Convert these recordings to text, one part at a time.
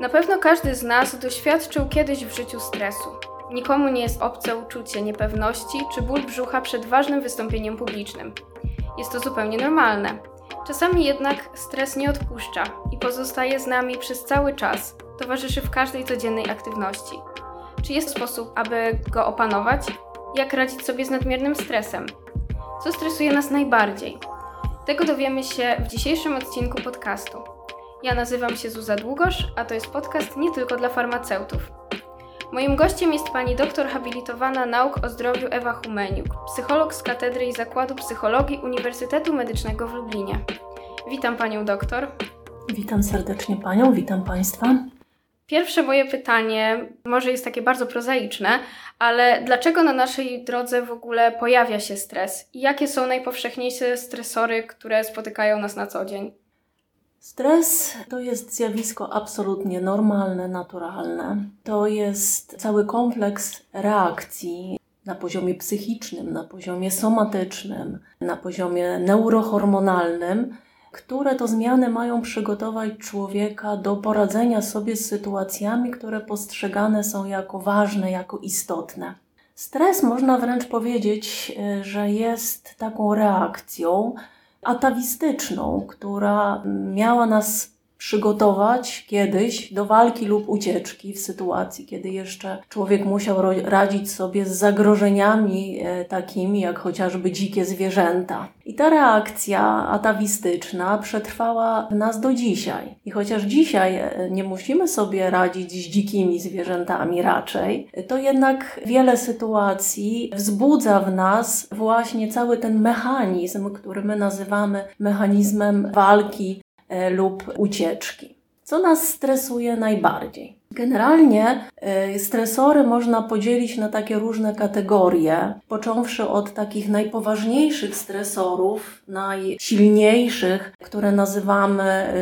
Na pewno każdy z nas doświadczył kiedyś w życiu stresu. Nikomu nie jest obce uczucie niepewności czy ból brzucha przed ważnym wystąpieniem publicznym. Jest to zupełnie normalne. Czasami jednak stres nie odpuszcza i pozostaje z nami przez cały czas, towarzyszy w każdej codziennej aktywności. Czy jest sposób, aby go opanować? Jak radzić sobie z nadmiernym stresem? Co stresuje nas najbardziej? Tego dowiemy się w dzisiejszym odcinku podcastu. Ja nazywam się Zuza Długosz, a to jest podcast nie tylko dla farmaceutów. Moim gościem jest pani doktor habilitowana nauk o zdrowiu Ewa Humeniuk, psycholog z Katedry i Zakładu Psychologii Uniwersytetu Medycznego w Lublinie. Witam panią doktor. Witam serdecznie panią, witam państwa. Pierwsze moje pytanie może jest takie bardzo prozaiczne, ale dlaczego na naszej drodze w ogóle pojawia się stres? I jakie są najpowszechniejsze stresory, które spotykają nas na co dzień? Stres to jest zjawisko absolutnie normalne, naturalne. To jest cały kompleks reakcji na poziomie psychicznym, na poziomie somatycznym, na poziomie neurohormonalnym, które to zmiany mają przygotować człowieka do poradzenia sobie z sytuacjami, które postrzegane są jako ważne, jako istotne. Stres, można wręcz powiedzieć, że jest taką reakcją atawistyczną, która miała nas przygotować kiedyś do walki lub ucieczki w sytuacji, kiedy jeszcze człowiek musiał radzić sobie z zagrożeniami takimi jak chociażby dzikie zwierzęta. I ta reakcja atawistyczna przetrwała w nas do dzisiaj. I chociaż dzisiaj nie musimy sobie radzić z dzikimi zwierzętami raczej, to jednak wiele sytuacji wzbudza w nas właśnie cały ten mechanizm, który my nazywamy mechanizmem walki lub ucieczki. Co nas stresuje najbardziej? Generalnie stresory można podzielić na takie różne kategorie, począwszy od takich najpoważniejszych stresorów, najsilniejszych, które nazywamy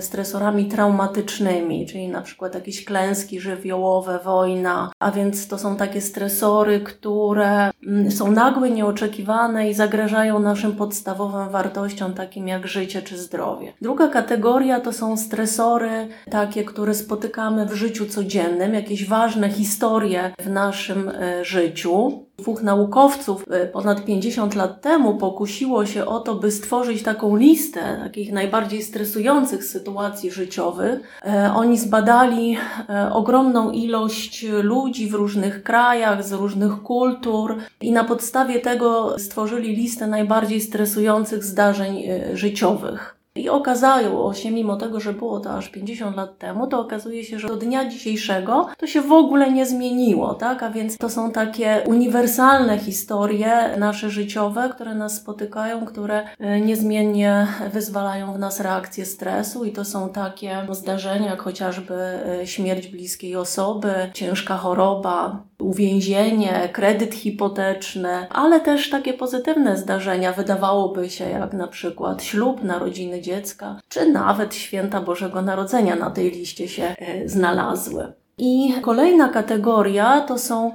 stresorami traumatycznymi, czyli na przykład jakieś klęski żywiołowe, wojna, a więc to są takie stresory, które są nagłe, nieoczekiwane i zagrażają naszym podstawowym wartościom, takim jak życie czy zdrowie. Druga kategoria to są stresory takie, które spotykamy w życiu codziennym, jakieś ważne historie w naszym życiu. Dwóch naukowców ponad 50 lat temu pokusiło się o to, by stworzyć taką listę takich najbardziej stresujących sytuacji życiowych. Oni zbadali ogromną ilość ludzi w różnych krajach, z różnych kultur i na podstawie tego stworzyli listę najbardziej stresujących zdarzeń życiowych. I okazało się, mimo tego, że było to aż 50 lat temu, to okazuje się, że do dnia dzisiejszego to się w ogóle nie zmieniło, tak? A więc to są takie uniwersalne historie nasze życiowe, które nas spotykają, które niezmiennie wyzwalają w nas reakcję stresu i to są takie zdarzenia jak chociażby śmierć bliskiej osoby, ciężka choroba, uwięzienie, kredyt hipoteczny, ale też takie pozytywne zdarzenia, wydawałoby się, jak na przykład ślub, narodziny dziecka, czy nawet święta Bożego Narodzenia na tej liście się znalazły. I kolejna kategoria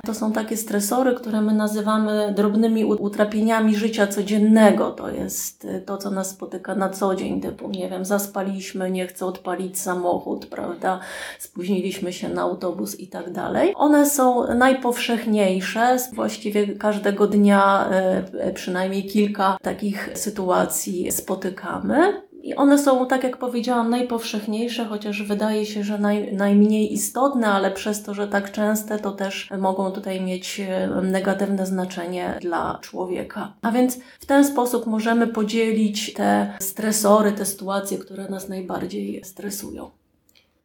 to są takie stresory, które my nazywamy drobnymi utrapieniami życia codziennego. To jest to, co nas spotyka na co dzień, typu, nie wiem, zaspaliśmy, nie chcę odpalić samochód, prawda, spóźniliśmy się na autobus i tak dalej. One są najpowszechniejsze, właściwie każdego dnia przynajmniej kilka takich sytuacji spotykamy. I one są, tak jak powiedziałam, najpowszechniejsze, chociaż wydaje się, że najmniej istotne, ale przez to, że tak częste, to też mogą tutaj mieć negatywne znaczenie dla człowieka. A więc w ten sposób możemy podzielić te stresory, te sytuacje, które nas najbardziej stresują.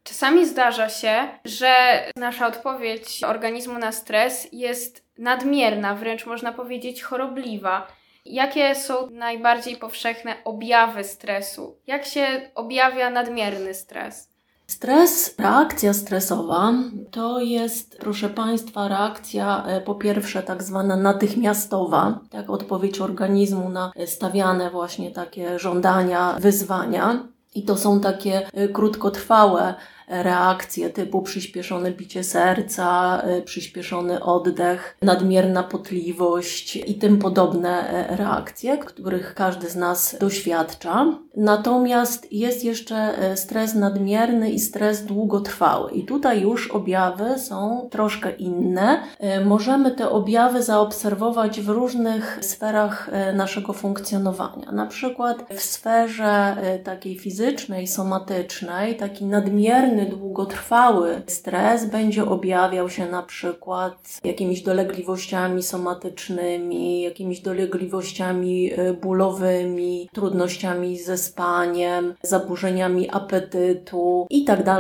Czasami zdarza się, że nasza odpowiedź organizmu na stres jest nadmierna, wręcz można powiedzieć chorobliwa. Jakie są najbardziej powszechne objawy stresu? Jak się objawia nadmierny stres? Stres, reakcja stresowa to jest, proszę Państwa, reakcja po pierwsze tak zwana natychmiastowa, tak odpowiedź organizmu na stawiane właśnie takie żądania, wyzwania. I to są takie krótkotrwałe reakcje typu przyspieszone bicie serca, przyspieszony oddech, nadmierna potliwość i tym podobne reakcje, których każdy z nas doświadcza. Natomiast jest jeszcze stres nadmierny i stres długotrwały. I tutaj już objawy są troszkę inne. Możemy te objawy zaobserwować w różnych sferach naszego funkcjonowania. Na przykład w sferze takiej fizycznej, somatycznej, taki nadmierny, długotrwały stres będzie objawiał się na przykład jakimiś dolegliwościami somatycznymi, jakimiś dolegliwościami bólowymi, trudnościami ze spaniem, zaburzeniami apetytu itd.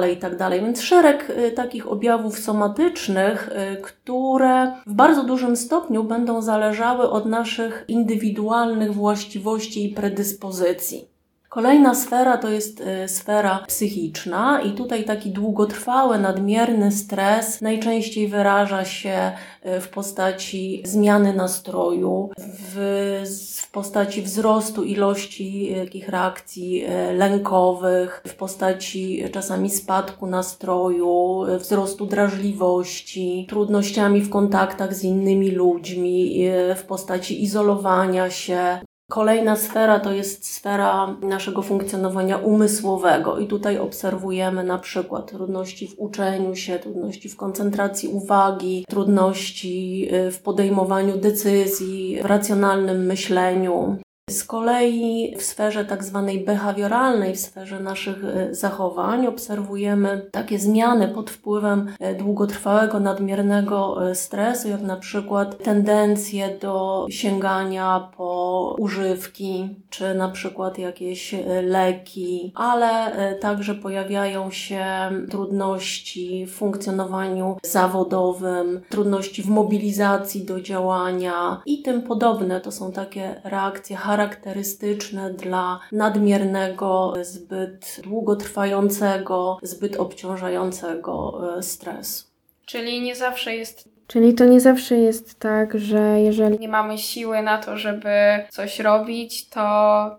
Więc szereg takich objawów somatycznych, które w bardzo dużym stopniu będą zależały od naszych indywidualnych właściwości i predyspozycji. Kolejna sfera to jest sfera psychiczna i tutaj taki długotrwały, nadmierny stres najczęściej wyraża się w postaci zmiany nastroju, w postaci wzrostu ilości takich reakcji lękowych, w postaci czasami spadku nastroju, wzrostu drażliwości, trudnościami w kontaktach z innymi ludźmi, w postaci izolowania się. Kolejna sfera to jest sfera naszego funkcjonowania umysłowego i tutaj obserwujemy na przykład trudności w uczeniu się, trudności w koncentracji uwagi, trudności w podejmowaniu decyzji, w racjonalnym myśleniu. Z kolei w sferze tak zwanej behawioralnej, w sferze naszych zachowań obserwujemy takie zmiany pod wpływem długotrwałego, nadmiernego stresu, jak na przykład tendencje do sięgania po używki, czy na przykład jakieś leki, ale także pojawiają się trudności w funkcjonowaniu zawodowym, trudności w mobilizacji do działania i tym podobne. To są takie reakcje charakterystyczne dla nadmiernego, zbyt długotrwającego, zbyt obciążającego stresu. Czyli to nie zawsze jest tak, że jeżeli nie mamy siły na to, żeby coś robić, to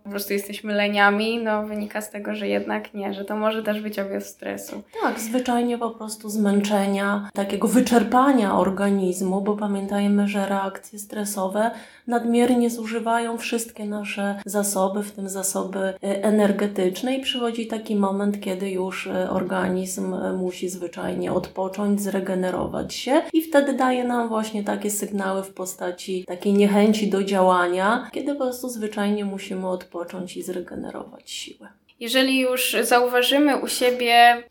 po prostu jesteśmy leniami, wynika z tego, że jednak nie, że to może też być objaw stresu. Tak, zwyczajnie po prostu zmęczenia, takiego wyczerpania organizmu, bo pamiętajmy, że reakcje stresowe nadmiernie zużywają wszystkie nasze zasoby, w tym zasoby energetyczne i przychodzi taki moment, kiedy już organizm musi zwyczajnie odpocząć, zregenerować się i wtedy daje nam właśnie takie sygnały w postaci takiej niechęci do działania, kiedy po prostu zwyczajnie musimy odpocząć i zregenerować siłę. Jeżeli już zauważymy u siebie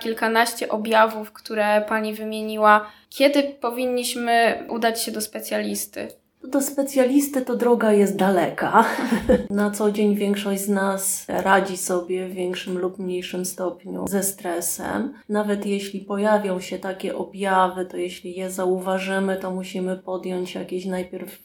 kilkanaście objawów, które Pani wymieniła, kiedy powinniśmy udać się do specjalisty? Do specjalisty to droga jest daleka. Na co dzień większość z nas radzi sobie w większym lub mniejszym stopniu ze stresem. Nawet jeśli pojawią się takie objawy, to jeśli je zauważymy, to musimy podjąć jakieś najpierw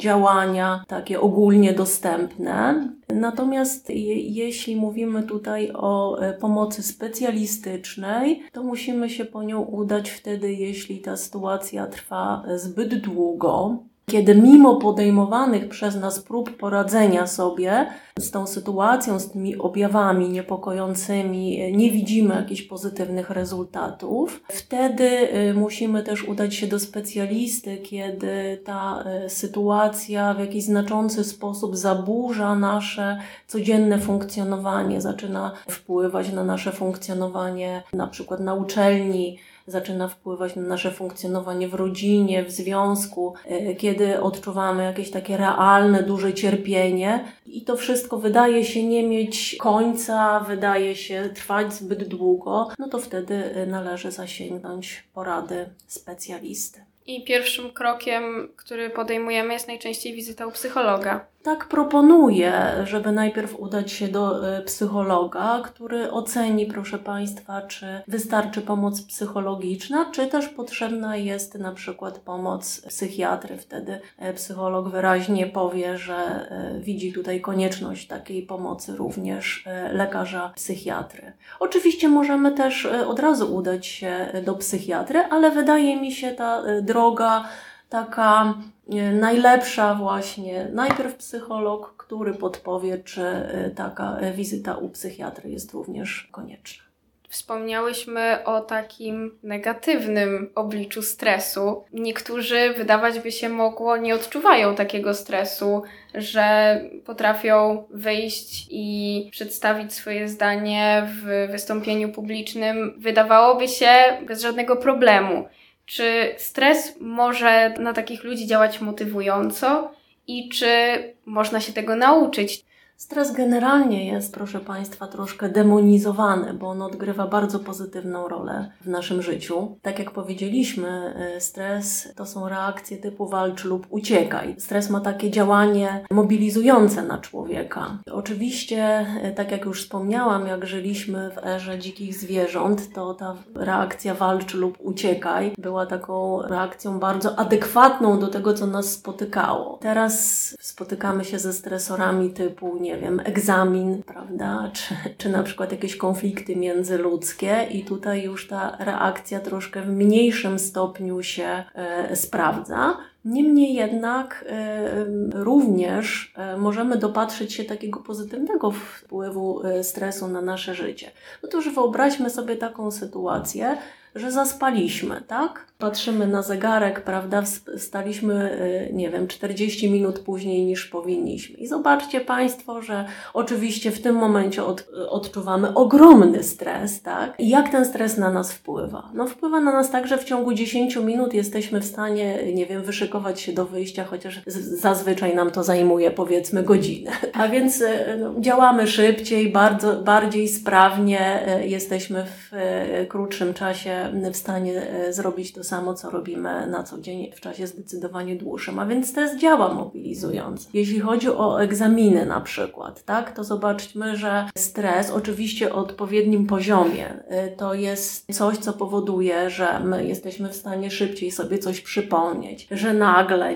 działania, takie ogólnie dostępne. Natomiast jeśli mówimy tutaj o pomocy specjalistycznej, to musimy się po nią udać wtedy, jeśli ta sytuacja trwa zbyt długo. Kiedy mimo podejmowanych przez nas prób poradzenia sobie z tą sytuacją, z tymi objawami niepokojącymi, nie widzimy jakichś pozytywnych rezultatów, wtedy musimy też udać się do specjalisty, kiedy ta sytuacja w jakiś znaczący sposób zaburza nasze codzienne funkcjonowanie, zaczyna wpływać na nasze funkcjonowanie na przykład na uczelni, zaczyna wpływać na nasze funkcjonowanie w rodzinie, w związku, kiedy odczuwamy jakieś takie realne, duże cierpienie i to wszystko wydaje się nie mieć końca, wydaje się trwać zbyt długo, to wtedy należy zasięgnąć porady specjalisty. I pierwszym krokiem, który podejmujemy, jest najczęściej wizyta u psychologa. Tak proponuję, żeby najpierw udać się do psychologa, który oceni, proszę Państwa, czy wystarczy pomoc psychologiczna, czy też potrzebna jest na przykład pomoc psychiatry. Wtedy psycholog wyraźnie powie, że widzi tutaj konieczność takiej pomocy również lekarza psychiatry. Oczywiście możemy też od razu udać się do psychiatry, ale wydaje mi się ta droga taka najlepsza właśnie, najpierw psycholog, który podpowie, czy taka wizyta u psychiatry jest również konieczna. W wspomniałyśmy o takim negatywnym obliczu stresu. Niektórzy, wydawać by się mogło, nie odczuwają takiego stresu, że potrafią wyjść i przedstawić swoje zdanie w wystąpieniu publicznym, wydawałoby się, bez żadnego problemu. Czy stres może na takich ludzi działać motywująco i czy można się tego nauczyć? Stres generalnie jest, proszę Państwa, troszkę demonizowany, bo on odgrywa bardzo pozytywną rolę w naszym życiu. Tak jak powiedzieliśmy, stres to są reakcje typu walcz lub uciekaj. Stres ma takie działanie mobilizujące na człowieka. Oczywiście, tak jak już wspomniałam, jak żyliśmy w erze dzikich zwierząt, to ta reakcja walcz lub uciekaj była taką reakcją bardzo adekwatną do tego, co nas spotykało. Teraz spotykamy się ze stresorami typu egzamin, prawda, czy na przykład jakieś konflikty międzyludzkie i tutaj już ta reakcja troszkę w mniejszym stopniu się sprawdza. Niemniej jednak również możemy dopatrzyć się takiego pozytywnego wpływu stresu na nasze życie. No to już wyobraźmy sobie taką sytuację, że zaspaliśmy, tak? Patrzymy na zegarek, prawda? Wstaliśmy, 40 minut później niż powinniśmy. I zobaczcie Państwo, że oczywiście w tym momencie odczuwamy ogromny stres, tak? I jak ten stres na nas wpływa? No wpływa na nas tak, że w ciągu 10 minut jesteśmy w stanie, wyszykować się do wyjścia, chociaż zazwyczaj nam to zajmuje powiedzmy godzinę. A więc działamy szybciej, bardziej sprawnie, jesteśmy w krótszym czasie w stanie zrobić to samo, co robimy na co dzień w czasie zdecydowanie dłuższym, a więc stres działa mobilizująco. Jeśli chodzi o egzaminy na przykład, tak, to zobaczmy, że stres oczywiście o odpowiednim poziomie to jest coś, co powoduje, że my jesteśmy w stanie szybciej sobie coś przypomnieć, że nagle,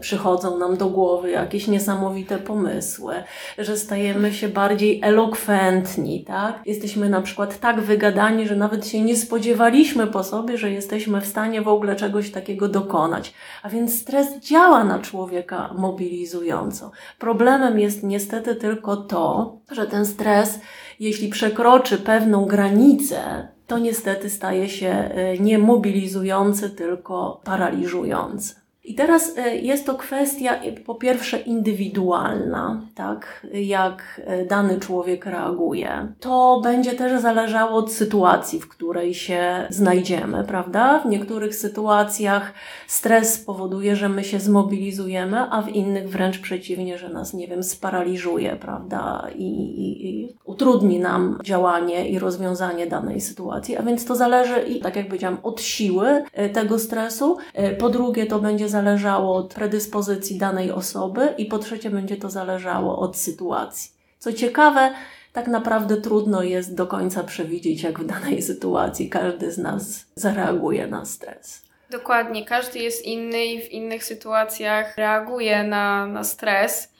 przychodzą nam do głowy jakieś niesamowite pomysły, że stajemy się bardziej elokwentni, tak, jesteśmy na przykład tak wygadani, że nawet się nie spodziewaliśmy po sobie, że jesteśmy w stanie w ogóle czegoś takiego dokonać. A więc stres działa na człowieka mobilizująco. Problemem jest niestety tylko to, że ten stres, jeśli przekroczy pewną granicę, to niestety staje się nie mobilizujący, tylko paraliżujący. I teraz jest to kwestia po pierwsze indywidualna, tak, jak dany człowiek reaguje. To będzie też zależało od sytuacji, w której się znajdziemy, prawda? W niektórych sytuacjach stres powoduje, że my się zmobilizujemy, a w innych wręcz przeciwnie, że nas, sparaliżuje, prawda? I utrudni nam działanie i rozwiązanie danej sytuacji. A więc to zależy i, tak jak powiedziałam, od siły tego stresu. Po drugie, to będzie zależało od predyspozycji danej osoby i po trzecie będzie to zależało od sytuacji. Co ciekawe, tak naprawdę trudno jest do końca przewidzieć, jak w danej sytuacji każdy z nas zareaguje na stres. Dokładnie, każdy jest inny i w innych sytuacjach reaguje na stres.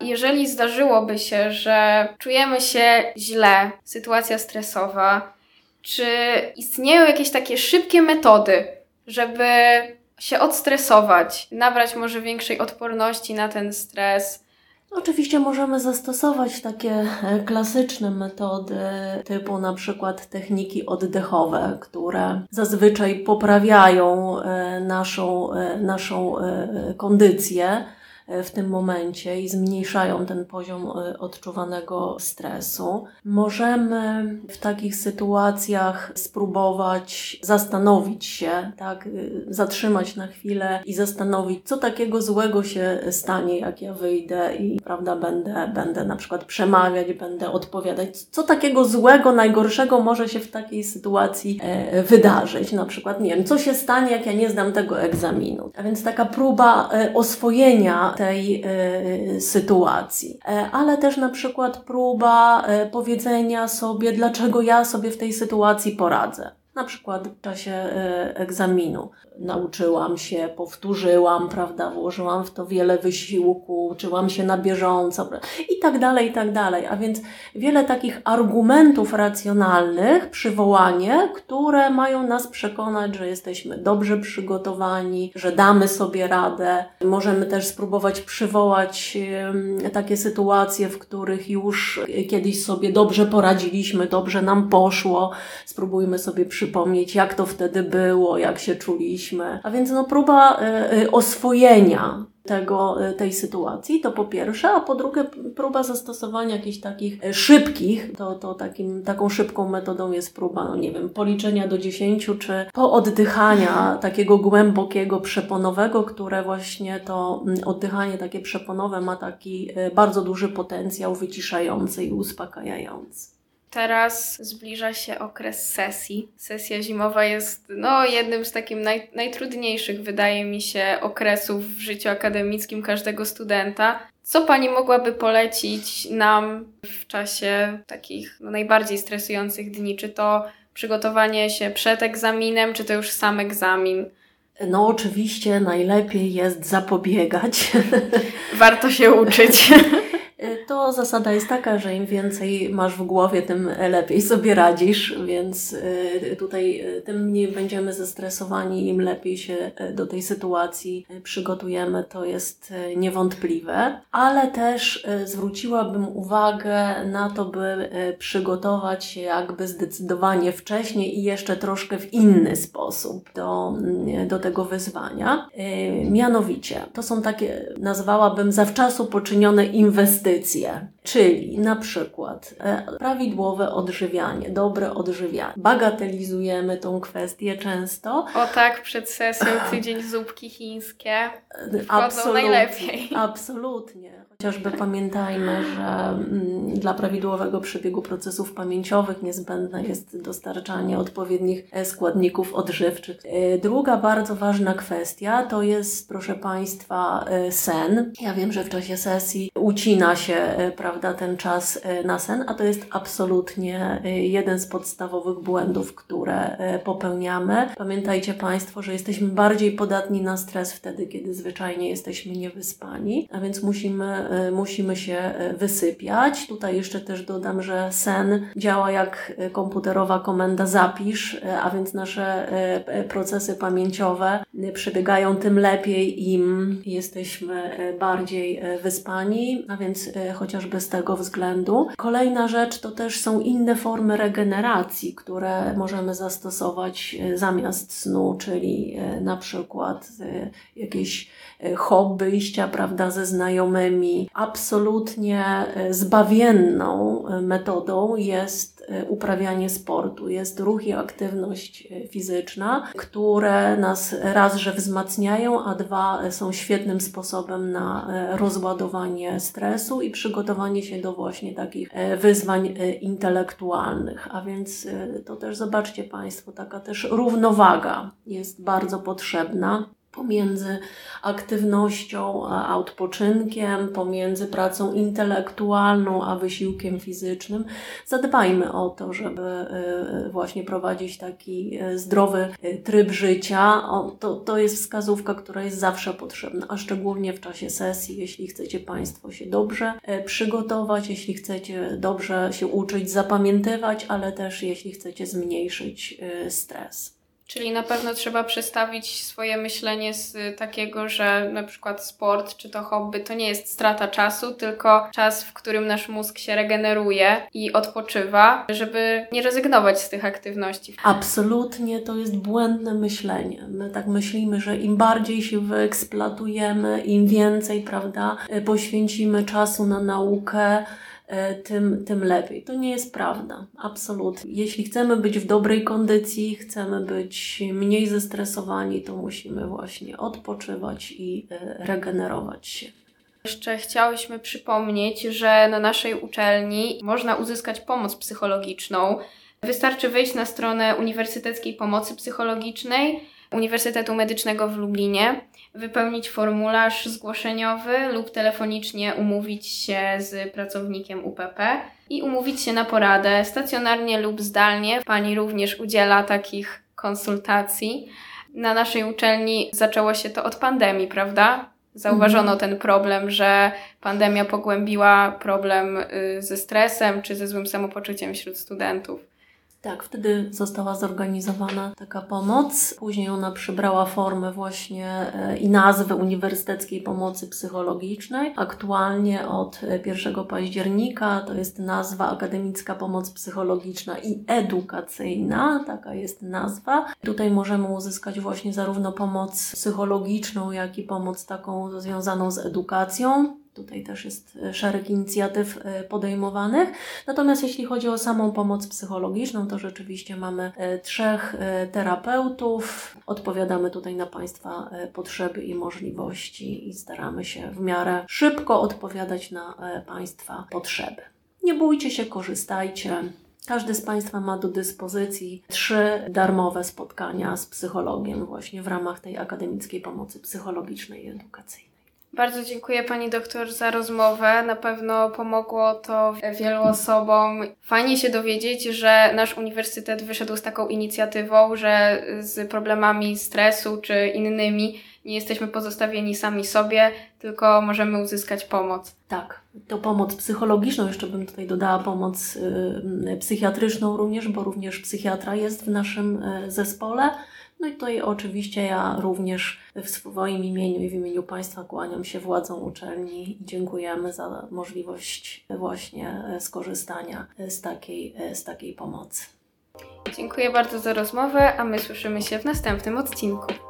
Jeżeli zdarzyłoby się, że czujemy się źle, sytuacja stresowa, czy istnieją jakieś takie szybkie metody, żeby się odstresować, nabrać może większej odporności na ten stres? Oczywiście możemy zastosować takie klasyczne metody typu na przykład techniki oddechowe, które zazwyczaj poprawiają naszą kondycję w tym momencie i zmniejszają ten poziom odczuwanego stresu. Możemy w takich sytuacjach spróbować zastanowić się, tak, zatrzymać na chwilę i zastanowić, co takiego złego się stanie, jak ja wyjdę i, prawda, będę na przykład przemawiać, będę odpowiadać. Co takiego złego, najgorszego może się w takiej sytuacji wydarzyć? Na przykład, co się stanie, jak ja nie zdam tego egzaminu? A więc taka próba oswojenia tej sytuacji, ale też na przykład próba powiedzenia sobie, dlaczego ja sobie w tej sytuacji poradzę. na przykład w czasie egzaminu. Nauczyłam się, powtórzyłam, prawda, włożyłam w to wiele wysiłku, uczyłam się na bieżąco i tak dalej, a więc wiele takich argumentów racjonalnych, przywołanie, które mają nas przekonać, że jesteśmy dobrze przygotowani, że damy sobie radę. Możemy też spróbować przywołać takie sytuacje, w których już kiedyś sobie dobrze poradziliśmy, dobrze nam poszło. Spróbujmy sobie przypomnieć, jak to wtedy było, jak się czuliśmy. A więc próba oswojenia tej sytuacji, to po pierwsze, a po drugie próba zastosowania jakichś takich szybkich, taką szybką metodą jest próba, policzenia do 10, czy pooddychania takiego głębokiego, przeponowego, które właśnie to oddychanie takie przeponowe ma taki bardzo duży potencjał wyciszający i uspokajający. Teraz zbliża się okres sesji. Sesja zimowa jest jednym z takich najtrudniejszych, wydaje mi się, okresów w życiu akademickim każdego studenta. Co Pani mogłaby polecić nam w czasie takich najbardziej stresujących dni? Czy to przygotowanie się przed egzaminem, czy to już sam egzamin? Oczywiście najlepiej jest zapobiegać. Warto się uczyć. To zasada jest taka, że im więcej masz w głowie, tym lepiej sobie radzisz, więc tutaj tym mniej będziemy zestresowani, im lepiej się do tej sytuacji przygotujemy, to jest niewątpliwe. Ale też zwróciłabym uwagę na to, by przygotować się jakby zdecydowanie wcześniej i jeszcze troszkę w inny sposób do tego wyzwania. Mianowicie, to są takie, nazwałabym, zawczasu poczynione inwestycje. Czyli na przykład prawidłowe odżywianie, dobre odżywianie. Bagatelizujemy tą kwestię często. O tak, przed sesją tydzień zupki chińskie wchodzą najlepiej. Absolutnie. Chociażby pamiętajmy, że dla prawidłowego przebiegu procesów pamięciowych niezbędne jest dostarczanie odpowiednich składników odżywczych. Druga bardzo ważna kwestia to jest, proszę Państwa, sen. Ja wiem, że w czasie sesji ucina się, prawda, ten czas na sen, a to jest absolutnie jeden z podstawowych błędów, które popełniamy. Pamiętajcie Państwo, że jesteśmy bardziej podatni na stres wtedy, kiedy zwyczajnie jesteśmy niewyspani, a więc musimy się wysypiać. Tutaj jeszcze też dodam, że sen działa jak komputerowa komenda zapisz, a więc nasze procesy pamięciowe przebiegają tym lepiej, im jesteśmy bardziej wyspani, a więc chociażby z tego względu. Kolejna rzecz to też są inne formy regeneracji, które możemy zastosować zamiast snu, czyli na przykład jakieś hobbyjścia, prawda, ze znajomymi. Absolutnie zbawienną metodą jest uprawianie sportu, jest ruch i aktywność fizyczna, które nas raz, że wzmacniają, a dwa, są świetnym sposobem na rozładowanie stresu i przygotowanie się do właśnie takich wyzwań intelektualnych. A więc to też zobaczcie Państwo, taka też równowaga jest bardzo potrzebna pomiędzy aktywnością a odpoczynkiem, pomiędzy pracą intelektualną a wysiłkiem fizycznym. Zadbajmy o to, żeby właśnie prowadzić taki zdrowy tryb życia. To jest wskazówka, która jest zawsze potrzebna, a szczególnie w czasie sesji, jeśli chcecie Państwo się dobrze przygotować, jeśli chcecie dobrze się uczyć, zapamiętywać, ale też jeśli chcecie zmniejszyć stres. Czyli na pewno trzeba przestawić swoje myślenie z takiego, że na przykład sport czy to hobby to nie jest strata czasu, tylko czas, w którym nasz mózg się regeneruje i odpoczywa, żeby nie rezygnować z tych aktywności. Absolutnie, to jest błędne myślenie. My tak myślimy, że im bardziej się wyeksploatujemy, im więcej, prawda, poświęcimy czasu na naukę, tym lepiej. To nie jest prawda. Absolutnie. Jeśli chcemy być w dobrej kondycji, chcemy być mniej zestresowani, to musimy właśnie odpoczywać i regenerować się. Jeszcze chciałyśmy przypomnieć, że na naszej uczelni można uzyskać pomoc psychologiczną. Wystarczy wejść na stronę Uniwersyteckiej Pomocy Psychologicznej Uniwersytetu Medycznego w Lublinie, wypełnić formularz zgłoszeniowy lub telefonicznie umówić się z pracownikiem UPP i umówić się na poradę stacjonarnie lub zdalnie. Pani również udziela takich konsultacji. Na naszej uczelni zaczęło się to od pandemii, prawda? Zauważono ten problem, że pandemia pogłębiła problem ze stresem czy ze złym samopoczuciem wśród studentów. Tak, wtedy została zorganizowana taka pomoc. Później ona przybrała formę właśnie i nazwę Uniwersyteckiej Pomocy Psychologicznej. Aktualnie od 1 października to jest nazwa Akademicka Pomoc Psychologiczna i Edukacyjna. Taka jest nazwa. Tutaj możemy uzyskać właśnie zarówno pomoc psychologiczną, jak i pomoc taką związaną z edukacją. Tutaj też jest szereg inicjatyw podejmowanych. Natomiast jeśli chodzi o samą pomoc psychologiczną, to rzeczywiście mamy 3 terapeutów. Odpowiadamy tutaj na Państwa potrzeby i możliwości i staramy się w miarę szybko odpowiadać na Państwa potrzeby. Nie bójcie się, korzystajcie. Każdy z Państwa ma do dyspozycji 3 darmowe spotkania z psychologiem właśnie w ramach tej akademickiej pomocy psychologicznej i edukacyjnej. Bardzo dziękuję Pani doktor za rozmowę. Na pewno pomogło to wielu osobom. Fajnie się dowiedzieć, że nasz uniwersytet wyszedł z taką inicjatywą, że z problemami stresu czy innymi nie jesteśmy pozostawieni sami sobie, tylko możemy uzyskać pomoc. Tak, to pomoc psychologiczną, jeszcze bym tutaj dodała pomoc psychiatryczną również, bo również psychiatra jest w naszym zespole. No i tutaj oczywiście ja również w swoim imieniu i w imieniu Państwa kłaniam się władzom uczelni i dziękujemy za możliwość właśnie skorzystania z takiej pomocy. Dziękuję bardzo za rozmowę, a my słyszymy się w następnym odcinku.